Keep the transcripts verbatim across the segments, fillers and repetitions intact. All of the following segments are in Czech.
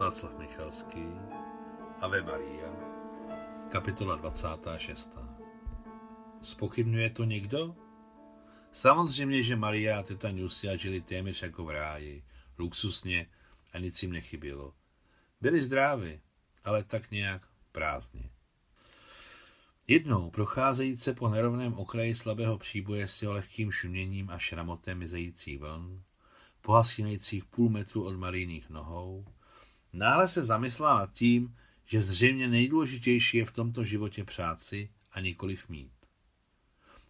Václav Michalský, Ave Maria, kapitola dvacátá šestá. Zpochybňuje to někdo? Samozřejmě, že Maria a teta Ňusia žili téměř jako v ráji, luxusně a nic jim nechybilo. Byli zdraví, ale tak nějak prázdně. Jednou, procházejíce po nerovném okraji slabého příboje s jeho lehkým šuměním a šramotem mizející vln, pohasínajících půl metru od Marijných nohou, náhle se zamyslela nad tím, že zřejmě nejdůležitější je v tomto životě přát si a nikoliv mít.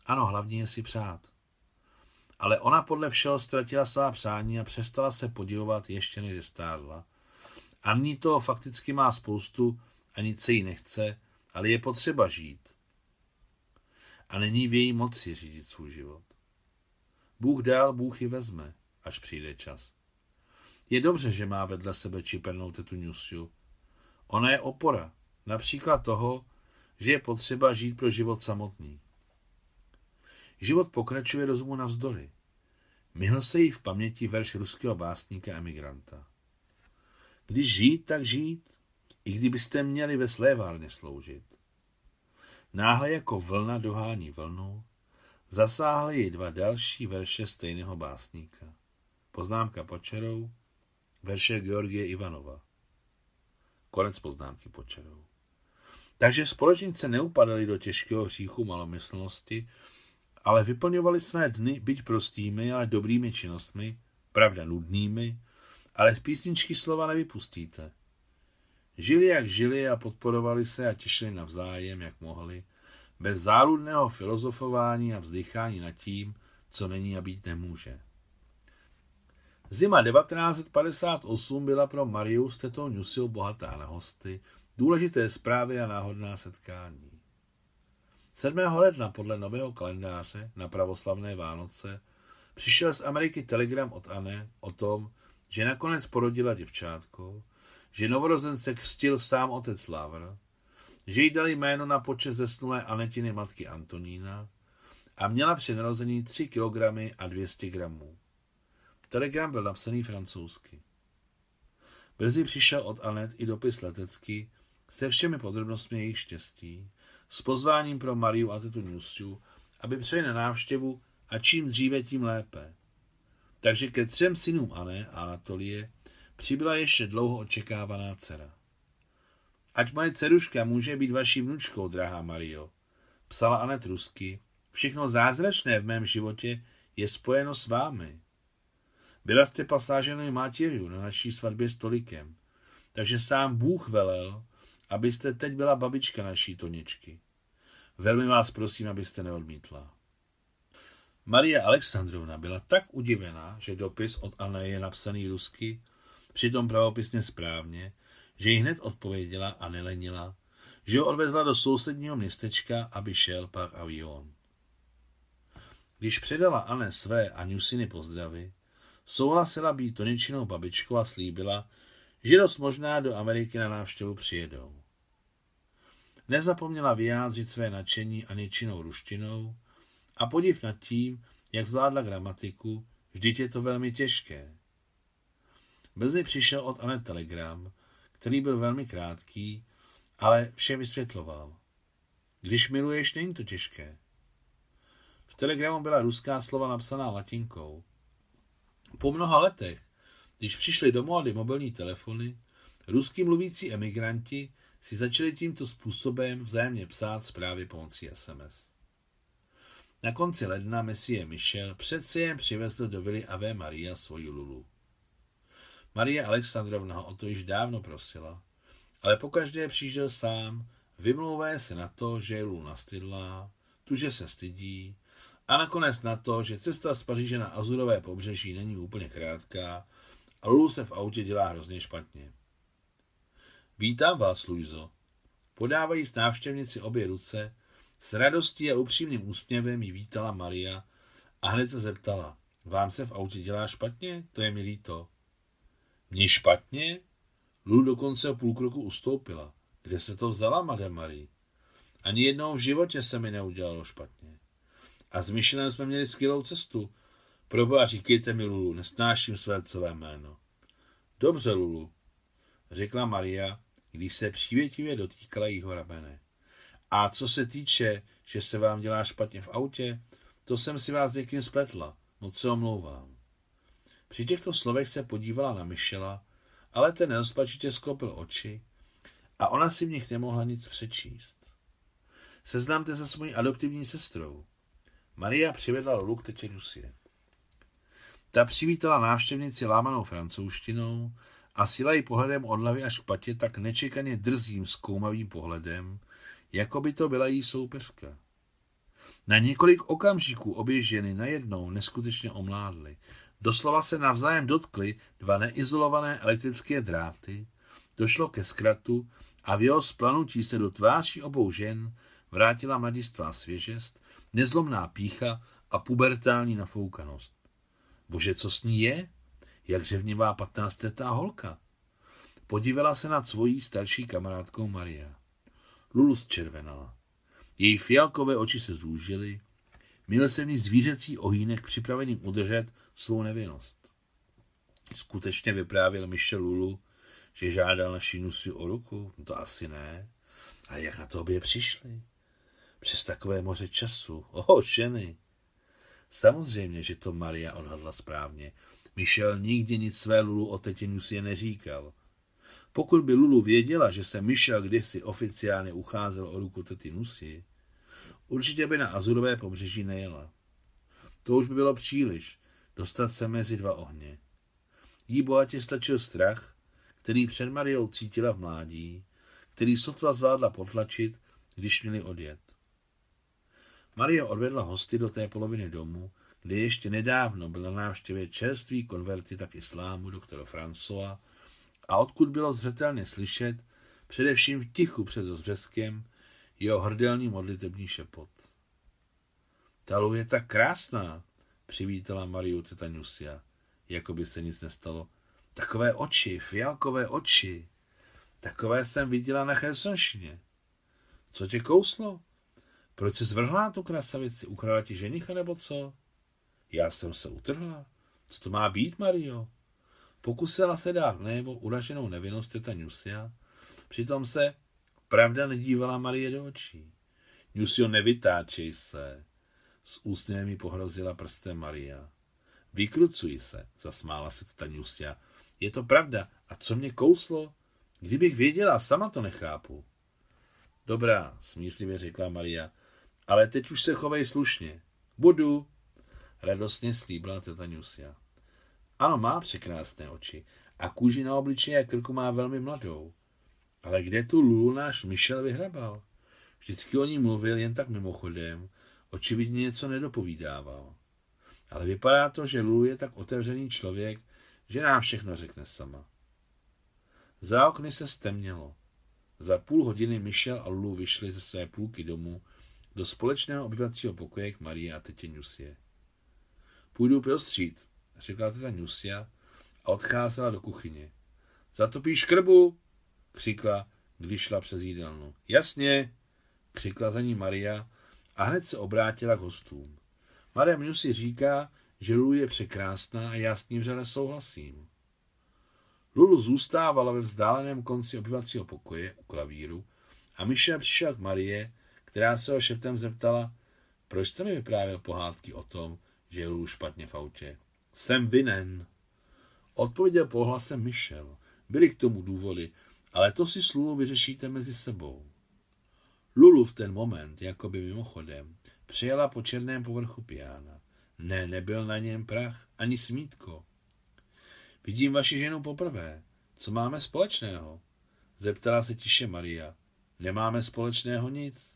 Ano, hlavně je si přát. Ale ona podle všeho ztratila svá přání a přestala se podivovat, ještě než zestárla. A nyní toho fakticky má spoustu a nic se jí nechce, ale je potřeba žít. A není v její moci řídit svůj život. Bůh dal, Bůh ji vezme, až přijde čas. Je dobře, že má vedle sebe čipernou tetu Ňusiu. Ona je opora, například toho, že je potřeba žít pro život samotný. Život pokračuje rozumu navzdory. Myhl se jí v paměti verš ruského básníka emigranta. Když žít, tak žít, i kdybyste měli ve slévárně sloužit. Náhle jako vlna dohání vlnu, zasáhly jej dva další verše stejného básníka. Poznámka pod čarou, verše Georgie Ivanova. Konec poznámky pod čarou. Takže společnice neupadaly do těžkého hříchu malomyslnosti, ale vyplňovali své dny byť prostými, ale dobrými činnostmi, pravda nudnými, ale z písničky slova nevypustíte. Žili, jak žili a podporovali se a těšili navzájem, jak mohli, bez záludného filozofování a vzdychání nad tím, co není a být nemůže. Zima devatenáct padesát osm byla pro Mariu s tetou Ňusiou bohatá na hosty, důležité zprávy a náhodná setkání. sedmého ledna podle nového kalendáře na pravoslavné Vánoce přišel z Ameriky telegram od Anne o tom, že nakonec porodila děvčátko, že novorozence křtil sám otec Lavr, že jí dali jméno na počest zesnulé Anetiny matky Antonína a měla při narození tři kilogramy a dvě stě gramů. Telegram byl napsaný francouzsky. Brzy přišel od Anet i dopis letecký se všemi podrobnostmi jejich štěstí, s pozváním pro Mariu a tetu Ňusiu, aby přijeli na návštěvu a čím dříve, tím lépe. Takže ke třem synům Anne a Anatolie přibyla ještě dlouho očekávaná dcera. Ať moje dceruška může být vaší vnučkou, drahá Mario, psala Anet rusky, všechno zázračné v mém životě je spojeno s vámi. Byla jste pasáženou mátěriu na naší svatbě s Tolikem, takže sám Bůh velel, abyste teď byla babička naší Toničky. Velmi vás prosím, abyste neodmítla. Maria Alexandrovna byla tak udivená, že dopis od Anny je napsaný rusky, přitom pravopisně správně, že ji hned odpověděla a nelenila, že ho odvezla do sousedního městečka, aby šel par avion. Když předala Anne své a Ňusiny pozdravy, souhlasila být Toničinou babičkou a slíbila, že dost možná do Ameriky na návštěvu přijedou. Nezapomněla vyjádřit své nadšení Aničinou ruštinou a podiv nad tím, jak zvládla gramatiku, vždyť je to velmi těžké. Brzy přišel od Anne telegram, který byl velmi krátký, ale vše vysvětloval. Když miluješ, není to těžké. V telegramu byla ruská slova napsaná latinkou. Po mnoha letech, když přišli do módy mobilní telefony, rusky mluvící emigranti si začali tímto způsobem vzájemně psát zprávy pomocí es em es. Na konci ledna Messie Michel přece jen přivezl do vily Ave Maria svoji Lulu. Maria Alexandrovna ho o to již dávno prosila, ale pokaždé přišel sám, vymlouvaje se na to, že je Lulu nastydlá, tu, že se stydí, a nakonec na to, že cesta z Paříže na Azurové pobřeží není úplně krátká a Lulu se v autě dělá hrozně špatně. Vítám vás, Luizo. Podávají s návštěvnici obě ruce, s radostí a upřímným úsměvem ji vítala Maria a hned se zeptala, vám se v autě dělá špatně? To je mi líto. Mně špatně? Lulu dokonce o půl kroku ustoupila. Kde se to vzala, madame Marie? Ani jednou v životě se mi neudělalo špatně. A s Michelem jsme měli skvělou cestu. Proboha, říkejte mi, Lulu, nesnáším své celé jméno. Dobře, Lulu. řekla Maria, když se přívětivě dotýkala jeho ramene. A co se týče, že se vám dělá špatně v autě, to jsem si vás někým spletla, moc se omlouvám. Při těchto slovech se podívala na Michela, ale ten nerozpačitě sklopil oči a ona si v nich nemohla nic přečíst. Seznámte se s mojí adoptivní sestrou. Maria přivedla Lulu k tetě Ňusie. Ta přivítala návštěvnici lámanou francouzštinou a síla ji pohledem od hlavy až k patě tak nečekaně drzým zkoumavým pohledem, jako by to byla její soupeřka. Na několik okamžiků obě ženy najednou neskutečně omládly. Doslova se navzájem dotkly dva neizolované elektrické dráty, došlo ke zkratu a v jeho splanutí se do tváří obou žen vrátila mladistvá svěžest, nezlomná pýcha a pubertální nafoukanost. Bože, co s ní je? Jak řevnivá patnáctiletá holka. Podívala se nad svojí starší kamarádkou Maria. Lulu zčervenala. Její fialkové oči se zúžily, měl se v ní zvířecí ohýnek připravený udržet svou nevinnost. Skutečně vyprávěl Michel Lulu, že žádal naši Ňusiu o ruku? No to asi ne. Ale jak na to obě přišli? Přes takové moře času. Oho, ženy. Samozřejmě, že to Maria odhadla správně. Michel nikdy nic své Lulu o tetě Ňusie neříkal. Pokud by Lulu věděla, že se Michel kdysi oficiálně ucházel o ruku tety Ňusie, určitě by na azurové pobřeží nejela. To už by bylo příliš, dostat se mezi dva ohně. Jí bohatě stačil strach, který před Mariou cítila v mládí, který sotva zvládla potlačit, když měli odjet. Maria odvedla hosty do té poloviny domu, kde ještě nedávno byl na návštěvě čerstvý konvertita k islámu doktora François a odkud bylo zřetelně slyšet, především v tichu před rozbřeskem, jeho hrdelní modlitební šepot. Ta Lulu je tak krásná, přivítala Mariu teta Ňusia, jako by se nic nestalo. Takové oči, fialkové oči, takové jsem viděla na chersonštině. Co tě kouslo? Proč jsi zvrhla tu krasavici? Ukradla ti ženicha nebo co? Já jsem se utrhla. Co to má být, Mario? Pokusila se dát najevo uraženou nevinnost teta Ňusia, přitom se pravda nedívala Marie do očí. Ňusio, nevytáčej se. S úsměvem mi pohrozila prstem Maria. Vykrucuj se, zasmála se ta Ňusia. Je to pravda. A co mě kouslo? Kdybych věděla, sama to nechápu. Dobrá, smířlivě řekla Maria. Ale teď už se chovej slušně. Budu. Radostně slíbila teta Ňusia. Ano, má překrásné oči. A kůži na obličeji a krku má velmi mladou. Ale kde tu Lulu náš Michel vyhrabal? Vždycky o ní mluvil jen tak mimochodem, očividně něco nedopovídával. Ale vypadá to, že Lulu je tak otevřený člověk, že nám všechno řekne sama. Za okny se stemnělo. Za půl hodiny Michel a Lulu vyšli ze své půlky domu do společného obyvacího pokoje k Marie a tetě Ňusie. Půjdu prostřít, řekla teta Ňusia a odcházela do kuchyně. Zatopíš krbu! Křikla, když šla přes jídelnu. Jasně, křikla za ní Maria a hned se obrátila k hostům. Maria Ňusi říká, že Lulu je překrásná a já s ním vřele souhlasím. Lulu zůstávala ve vzdáleném konci obyvacího pokoje u klavíru a Michel přišel k Marie, která se ho šeptem zeptala, proč jste mi vyprávěl pohádky o tom, že je Lulu špatně v autě. Jsem vinen. Odpověděl pohlasem Michel. Byly k tomu důvody, ale to si s Lulu vyřešíte mezi sebou. Lulu v ten moment, jakoby mimochodem, přijela po černém povrchu piána. Ne, nebyl na něm prach, ani smítko. Vidím vaši ženu poprvé. Co máme společného? Zeptala se tiše Maria. Nemáme společného nic.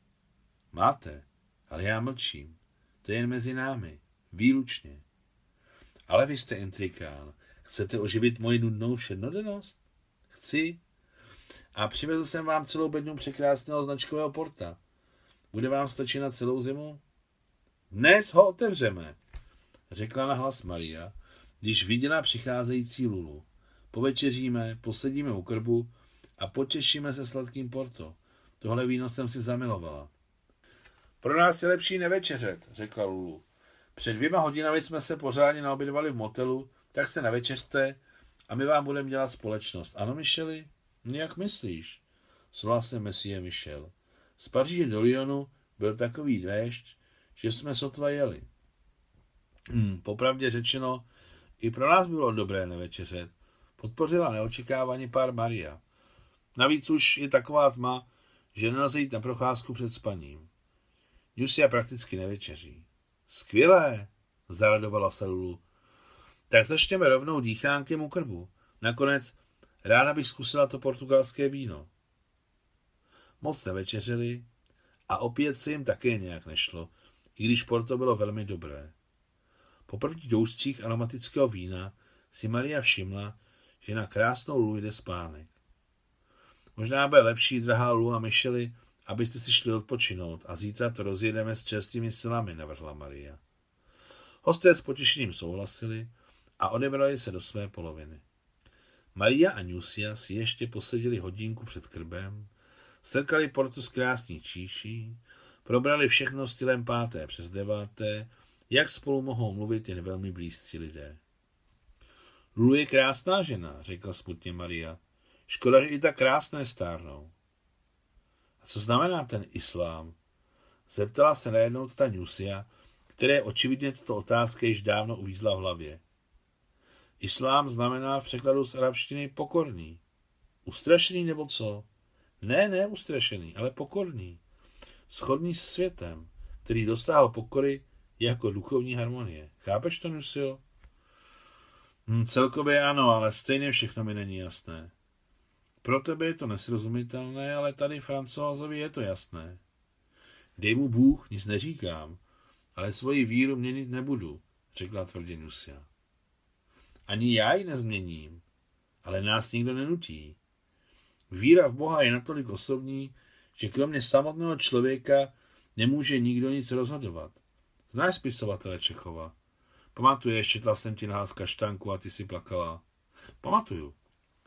Máte, ale já mlčím. To je jen mezi námi, výlučně. Ale vy jste intrikán. Chcete oživit moji nudnou všednodennost? Chci. A přivezl jsem vám celou bednu překrásného značkového porta. Bude vám stačit na celou zimu? Dnes ho otevřeme, řekla nahlas Maria, když viděla přicházející Lulu. Povečeříme, posedíme u krbu a potěšíme se sladkým porto. Tohle víno jsem si zamilovala. Pro nás je lepší nevečeřet, řekla Lulu. Před dvěma hodinami jsme se pořádně naobědovali v motelu, tak se navečeřte a my vám budeme dělat společnost. Ano, Micheli? Jak myslíš? Svolal se Monsieur Michel. Z Paříže do Lyonu byl takový déšť, že jsme sotva jeli. Hmm, popravdě řečeno, i pro nás bylo dobré nevečeřet. Podpořila neočekávaně pár Maria. Navíc už je taková tma, že nelze jít na procházku před spaním. Ňusia prakticky nevečeří. Skvělé, zaradovala se Lulu. Tak začněme rovnou dýchánkem u krbu. Nakonec ráda bych zkusila to portugalské víno. Moc nevečeřili a opět se jim také nějak nešlo, i když porto bylo velmi dobré. Po prvních doustcích aromatického vína si Maria všimla, že na krásnou Lulu jde spánek. Možná bude lepší, drahá Lulu a Micheli, abyste si šli odpočinout a zítra to rozjedeme s čerstvými silami, navrhla Maria. Hosté s potěšením souhlasili a odebrali se do své poloviny. Maria a Ňusia si ještě poseděli hodinku před krbem, strkali portu z krásných číší, probrali všechno stylem páté přes deváté, jak spolu mohou mluvit jen velmi blízcí lidé. Lulu je krásná žena, řekla smutně Maria. Škoda, že i tak krásné stárnou. A co znamená ten islám? Zeptala se najednou ta Ňusia, které očividně tuto otázka již dávno uvízla v hlavě. Islám znamená v překladu z arabštiny pokorný. Ustrašený nebo co? Ne, ne ustrašený, ale pokorný. Shodný se světem, který dosáhl pokory jako duchovní harmonie. Chápeš to, Ňusio? Hm, celkově ano, ale stejně všechno mi není jasné. Pro tebe je to nesrozumitelné, ale tady Francouzovi je to jasné. Dej mu Bůh, nic neříkám, ale svoji víru měnit nebudu, řekla tvrdě Ňusia. Ani já ji nezměním, ale nás nikdo nenutí. Víra v Boha je natolik osobní, že kromě samotného člověka nemůže nikdo nic rozhodovat. Znáš spisovatele Čechova? Pamatuješ, četla jsem ti nahlas kaštanku a ty si plakala. Pamatuju.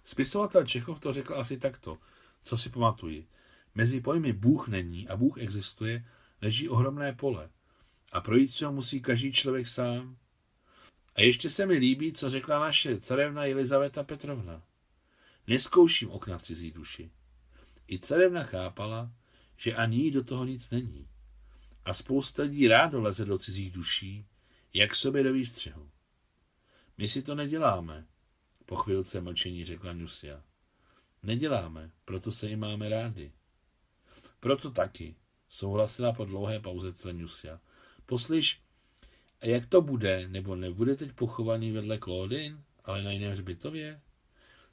Spisovatel Čechov to řekl asi takto. Co si pamatuji? Mezi pojmy Bůh není a Bůh existuje, leží ohromné pole. A projít si ho musí každý člověk sám. A ještě se mi líbí, co řekla naše carevna Elizaveta Petrovna. Neskouším okna v cizí duši. I carevna chápala, že ani jí do toho nic není. A spousta lidí rádo leze do cizích duší, jak sobě do výstřehu. My si to neděláme, po chvilce mlčení řekla Ňusia. Neděláme, proto se i máme rádi. Proto taky, souhlasila po dlouhé pauze Ňusia. Poslyš, a jak to bude, nebo nebude teď pochovaný vedle Klodýn, ale na jiném hřbitově?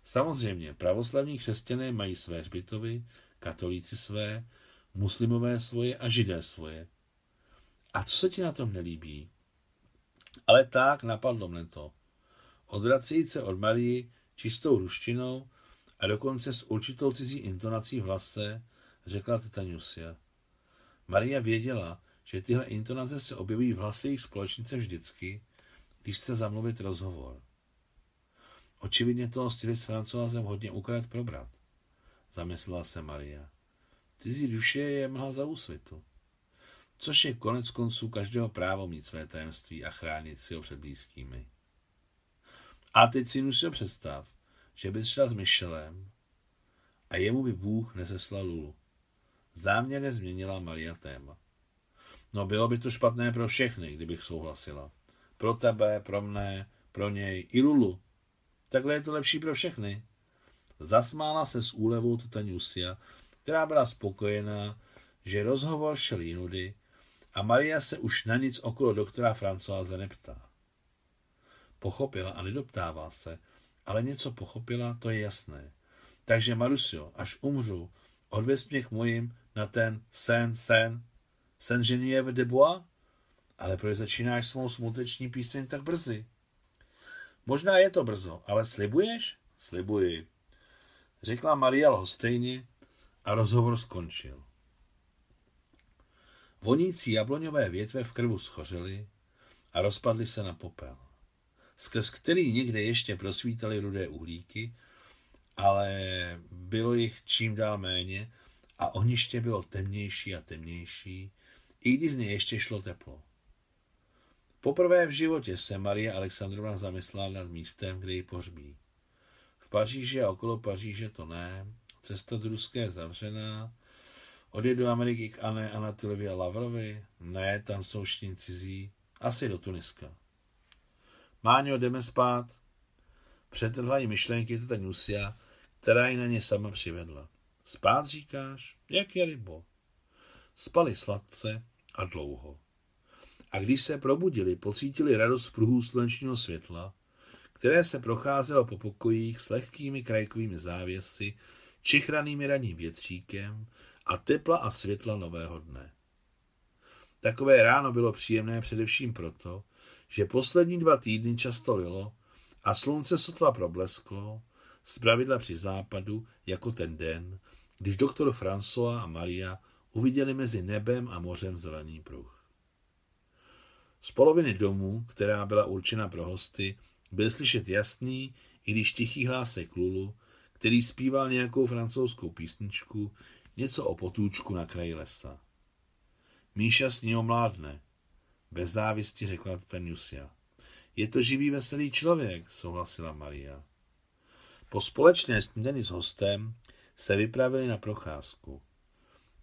Samozřejmě, pravoslavní křesťané mají své hřbitovy, katolíci své, muslimové svoje a židé svoje. A co se ti na tom nelíbí? Ale tak napadlo mne to. Odvracejíc se od Marii čistou ruštinou a dokonce s určitou cizí intonací v hlase, řekla teta Ňusia. Maria věděla, že tyhle intonace se objeví v hlase jejich společnice vždycky, když chce zamluvit rozhovor. Očividně toho chtěli s Francouzem hodně ukrat probrat, zamyslela se Maria. Cizí duše je mlha za úsvitu, což je konec konců každého právo mít své tajemství a chránit si ho před blízkými. A teď si musel představ, že bys šla s Michelem a jemu by Bůh neseslal Lulu. Záměrně změnila Maria téma. No bylo by to špatné pro všechny, kdybych souhlasila. Pro tebe, pro mne, pro něj i Lulu. Takhle je to lepší pro všechny. Zasmála se s úlevou tuta Ňusia, která byla spokojená, že rozhovor šel jinudy a Maria se už na nic okolo doktora Françoise neptá. Pochopila a nedoptává se, ale něco pochopila, to je jasné. Takže Marusio, až umřu, odvěz mě k mojím na ten Saint-Saint, Saint-Geneviève-des-Bois, ale proč začínáš svou smuteční píseň tak brzy? Možná je to brzo, ale slibuješ? Slibuji, řekla Maria lhostejně a rozhovor skončil. Vonící jabloňové větve v krvu schořily a rozpadly se na popel, skrz který někde ještě prosvítaly rudé uhlíky, ale bylo jich čím dál méně a ohniště bylo temnější a temnější, i když z něj ještě šlo teplo. Poprvé v životě se Maria Alexandrovna zamyslela nad místem, kde ji pohřbí. V Paříži a okolo Paříže to ne. Cesta do Ruska je zavřená. Odjedu do Ameriky k Anne, Anatoliovi a Lavrovi? Ne, tam jsou všichni cizí. Asi do Tuniska. Máňo, jdeme spát. Přetrhla jí myšlenky teta Ňusia, která ji na ně sama přivedla. Spát, říkáš? Jak je, rybo? Spali sladce a dlouho. A když se probudili, pocítili radost pruhů slunečního světla, které se procházelo po pokojích s lehkými krajkovými závěsy, čichranými ranním větříkem a tepla a světla nového dne. Takové ráno bylo příjemné především proto, že poslední dva týdny často lilo a slunce sotva problesklo, zpravidla při západu, jako ten den, když doktor François a Maria uviděli mezi nebem a mořem zelený pruh. Z poloviny domu, která byla určena pro hosty, byl slyšet jasný, i když tichý hlásek Lulu, který zpíval nějakou francouzskou písničku, něco o potůčku na kraji lesa. Míša s ní omládne, bez závisti řekla teta Ňusia. Je to živý veselý člověk, souhlasila Maria. Po společné snídani s hostem se vypravili na procházku.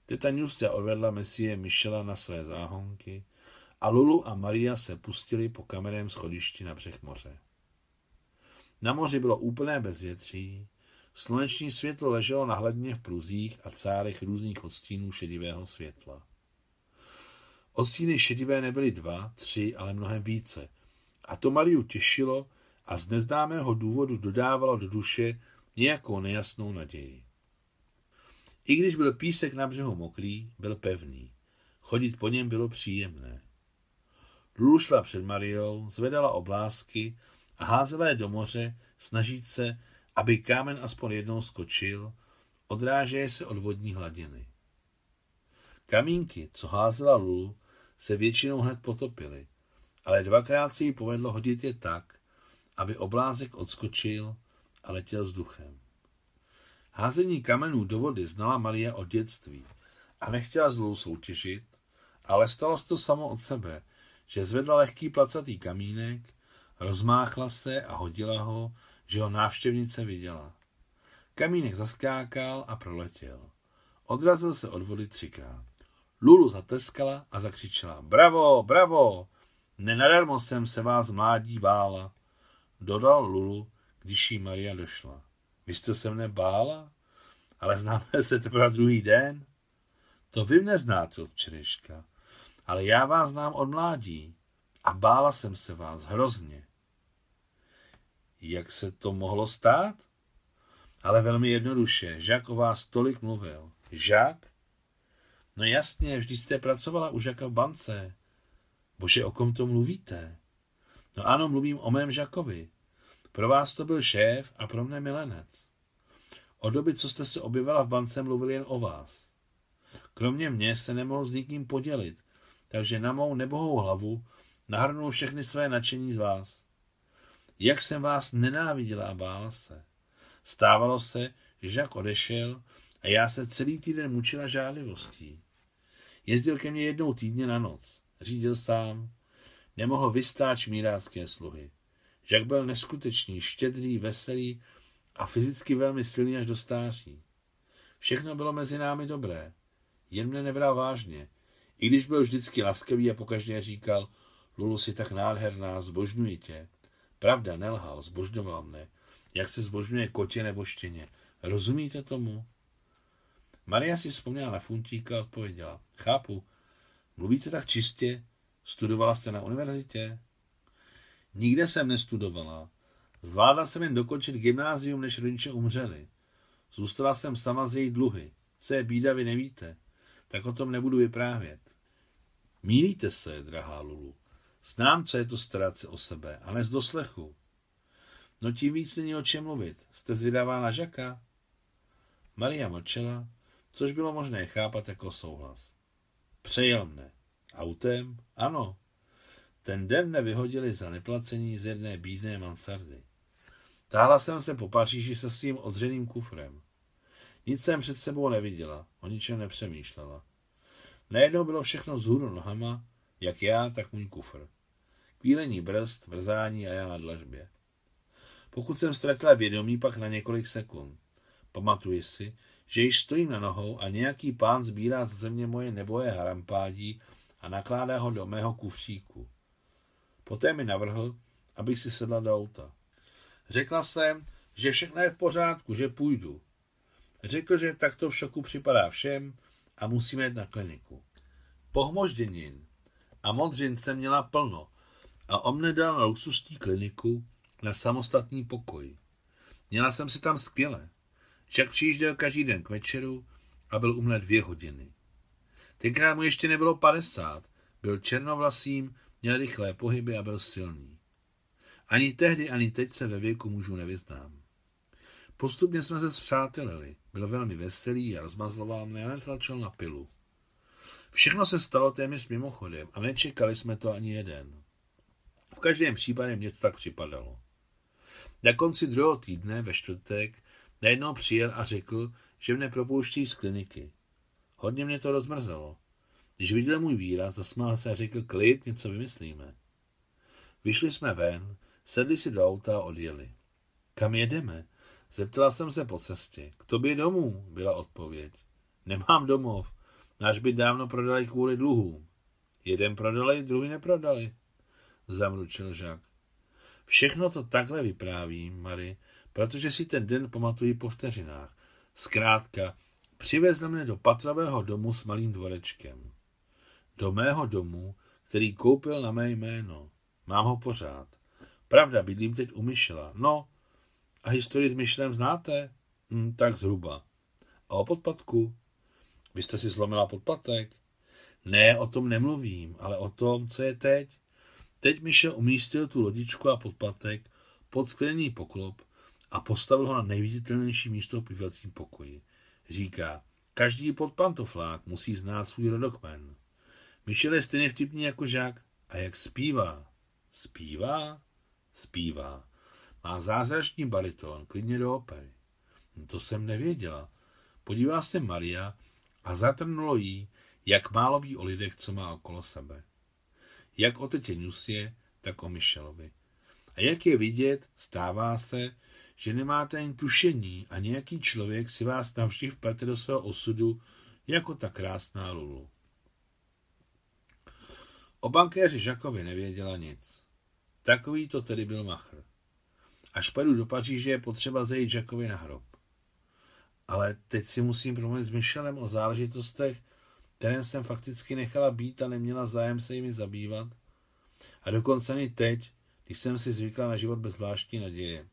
Teta Ňusia odvedla mesie Michela na své záhonky a Lulu a Maria se pustili po kamenném schodišti na břeh moře. Na moři bylo úplné bezvětří, sluneční světlo leželo na hladině v pruzích a cárech různých odstínů šedivého světla. Odstíny šedivé nebyly dva, tři, ale mnohem více. A to Mariu těšilo a z neznámého důvodu dodávalo do duše nějakou nejasnou naději. I když byl písek na břehu mokrý, byl pevný. Chodit po něm bylo příjemné. Lulu šla před Mariou, zvedala oblásky a házela je do moře, snažíc se, aby kámen aspoň jednou skočil, odrážeje se od vodní hladiny. Kamínky, co házela Lulu, se většinou hned potopily, ale dvakrát se jí povedlo hodit je tak, aby oblázek odskočil a letěl vzduchem. Házení kamenů do vody znala Maria od dětství a nechtěla s Lulu soutěžit, ale stalo se to samo od sebe, že zvedla lehký placatý kamínek, rozmáchla se a hodila ho, že ho návštěvnice viděla. Kamínek zaskákal a proletěl. Odrazil se od vody třikrát. Lulu zateskala a zakřičela. Bravo, bravo! Nenadarmo jsem se vás mládí bála, dodal Lulu, když jí Maria došla. Vy jste se mne bála? Ale známe se teprve druhý den? To vy mne znáte od včerejška, ale já vás znám od mládí a bála jsem se vás hrozně. Jak se to mohlo stát? Ale velmi jednoduše, Jacques o vás tolik mluvil. Jacques? No jasně, vždy jste pracovala u Jacquesa v bance. Bože, o kom to mluvíte? No ano, mluvím o mém Jacquesovi. Pro vás to byl šéf a pro mne milenec. Od doby, co jste se objevila v bance, mluvil jen o vás. Kromě mě se nemohl s nikým podělit, takže na mou nebohou hlavu nahrnul všechny své nadšení z vás. Jak jsem vás nenáviděla a bála se. Stávalo se, že Jacques odešel a já se celý týden mučila žádlivostí. Jezdil ke mně jednou týdně na noc. Řídil sám. Nemohl vystát šmírácké sluhy. Jacques byl neskutečný, štědrý, veselý a fyzicky velmi silný až do stáří. Všechno bylo mezi námi dobré. Jen mne nebral vážně. I když byl vždycky laskavý a pokaždé říkal, Lulu, jsi tak nádherná, zbožňuji tě. Pravda, nelhal, zbožňoval mne. Jak se zbožňuje kotě nebo štěně. Rozumíte tomu? Maria si vzpomněla na Funtíka a odpověděla. Chápu. Mluvíte tak čistě? Studovala jste na univerzitě? Nikde jsem nestudovala. Zvládla jsem jen dokončit gymnázium, než rodiče umřeli. Zůstala jsem sama z jejich dluhy. Co je bída, vy nevíte. Tak o tom nebudu vyprávět. Mýlíte se, drahá Lulu. Znám, co je to starat se o sebe, ale z doslechu. No tím víc není o čem mluvit. Jste zvědavá na Jacquesa? Maria mlčela, což bylo možné chápat jako souhlas. Přejel mne. Autem? Ano. Ten den mne vyhodili za neplacení z jedné bídné mansardy. Táhla jsem se po Paříži se svým odřeným kufrem. Nic jsem před sebou neviděla, o ničem nepřemýšlela. Najednou bylo všechno vzhůru nohama, jak já, tak můj kufr. Kvílení brzd, vrzání a já na dlažbě. Pokud jsem ztratila vědomí, pak na několik sekund. Pamatuji si, že již stojím na nohou a nějaký pán sbírá z země moje neboje harampádí a nakládá ho do mého kufříku. Poté mi navrhl, abych si sedla do auta. Řekla jsem, že všechno je v pořádku, že půjdu. Řekl, že takto v šoku připadá všem a musíme jít na kliniku. Pohmožděnin a modřin jsem měla plno a on mne dal na luxusní kliniku na samostatný pokoj. Měla jsem si tam skvěle. Jacques přijížděl každý den k večeru a byl u mne dvě hodiny. Tenkrát mu ještě nebylo padesát, byl černovlasým, měl rychlé pohyby a byl silný. Ani tehdy, ani teď se ve věku mužů nevyznám. Postupně jsme se spřátelili, byl velmi veselý a rozmazloval mě a netlačil na pilu. Všechno se stalo téměř mimochodem a nečekali jsme to ani jeden. V každém případě mě to tak připadalo. Na konci druhého týdne, ve čtvrtek, najednou přijel a řekl, že mne propouští z kliniky. Hodně mě to rozmrzelo. Když viděl můj výraz, zasmál se a řekl, klid, něco vymyslíme. Vyšli jsme ven, sedli si do auta a odjeli. Kam jedeme? Zeptala jsem se po cestě. K tobě domů, byla odpověď. Nemám domov. Náš byt dávno prodali kvůli dluhům. Jeden prodali, druhý neprodali, zamručil Jacques. Všechno to takhle vyprávím, Marie, protože si ten den pamatuji po vteřinách. Zkrátka, přivezl mne do patrového domu s malým dvorečkem. Do mého domu, který koupil na mé jméno. Mám ho pořád. Pravda, bydlím teď u Michela. No, a historii s Michelem znáte? Hm, tak zhruba. A o podpatku? Vy jste si zlomila podpatek? Ne, o tom nemluvím, ale o tom, co je teď. Teď Michel umístil tu lodičku a podpatek pod skleněný poklop a postavil ho na nejviditelnější místo v pívacím pokoji. Říká, každý podpantoflák musí znát svůj rodokmen. Michel je stejně vtipný jako Jacques. A jak zpívá? Zpívá? Zpívá. Má zázračný bariton, klidně do opery. No to jsem nevěděla. Podívala se Maria a zatrnulo jí, jak málo ví o lidech, co má okolo sebe. Jak o tetě Ňusie, tak o Michelovi. A jak je vidět, stává se, že nemáte ani tušení a nějaký člověk si vás navždy vplete do svého osudu jako ta krásná Lulu. O bankéři Jacquesovi nevěděla nic. Takový to tedy byl machr. Až padu do Paříže, je potřeba zajít Jacquesovi na hrob. Ale teď si musím promluvit s Michelem o záležitostech, které jsem fakticky nechala být a neměla zájem se jimi zabývat. A dokonce ani teď, když jsem si zvykla na život bez zvláštní naděje.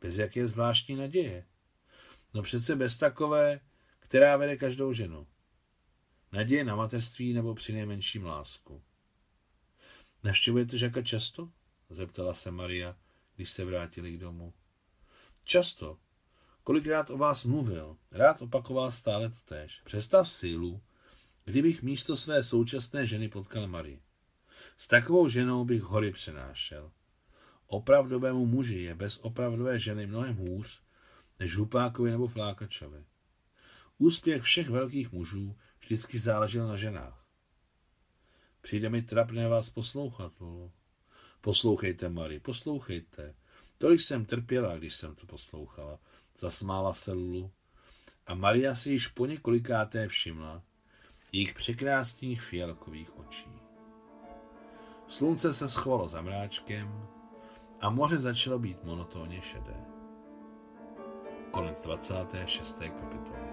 Bez jaké zvláštní naděje? No přece bez takové, která vede každou ženu. Naděje na mateřství nebo přinejmenším lásku. Navštěvujete Jacquesa často? Zeptala se Maria, když se vrátili k domu. Často. Kolikrát o vás mluvil, rád opakoval stále totéž. Představ si, Lu, kdybych místo své současné ženy potkal Marie. S takovou ženou bych hory přenášel. Opravdovému muži je bez opravdové ženy mnohem hůř než hlupákovi nebo flákačovi. Úspěch všech velkých mužů vždycky záležel na ženách. Přijde mi trapné vás poslouchat, Lulu. Poslouchejte, Marie, poslouchejte. Tolik jsem trpěla, když jsem to poslouchala. Zasmála se Lulu. A Maria si již po několikáté všimla jejich překrásných fialkových očí. Slunce se schovalo za mráčkem a moře začalo být monotónně šedé. Konec dvacáté šesté kapitoly.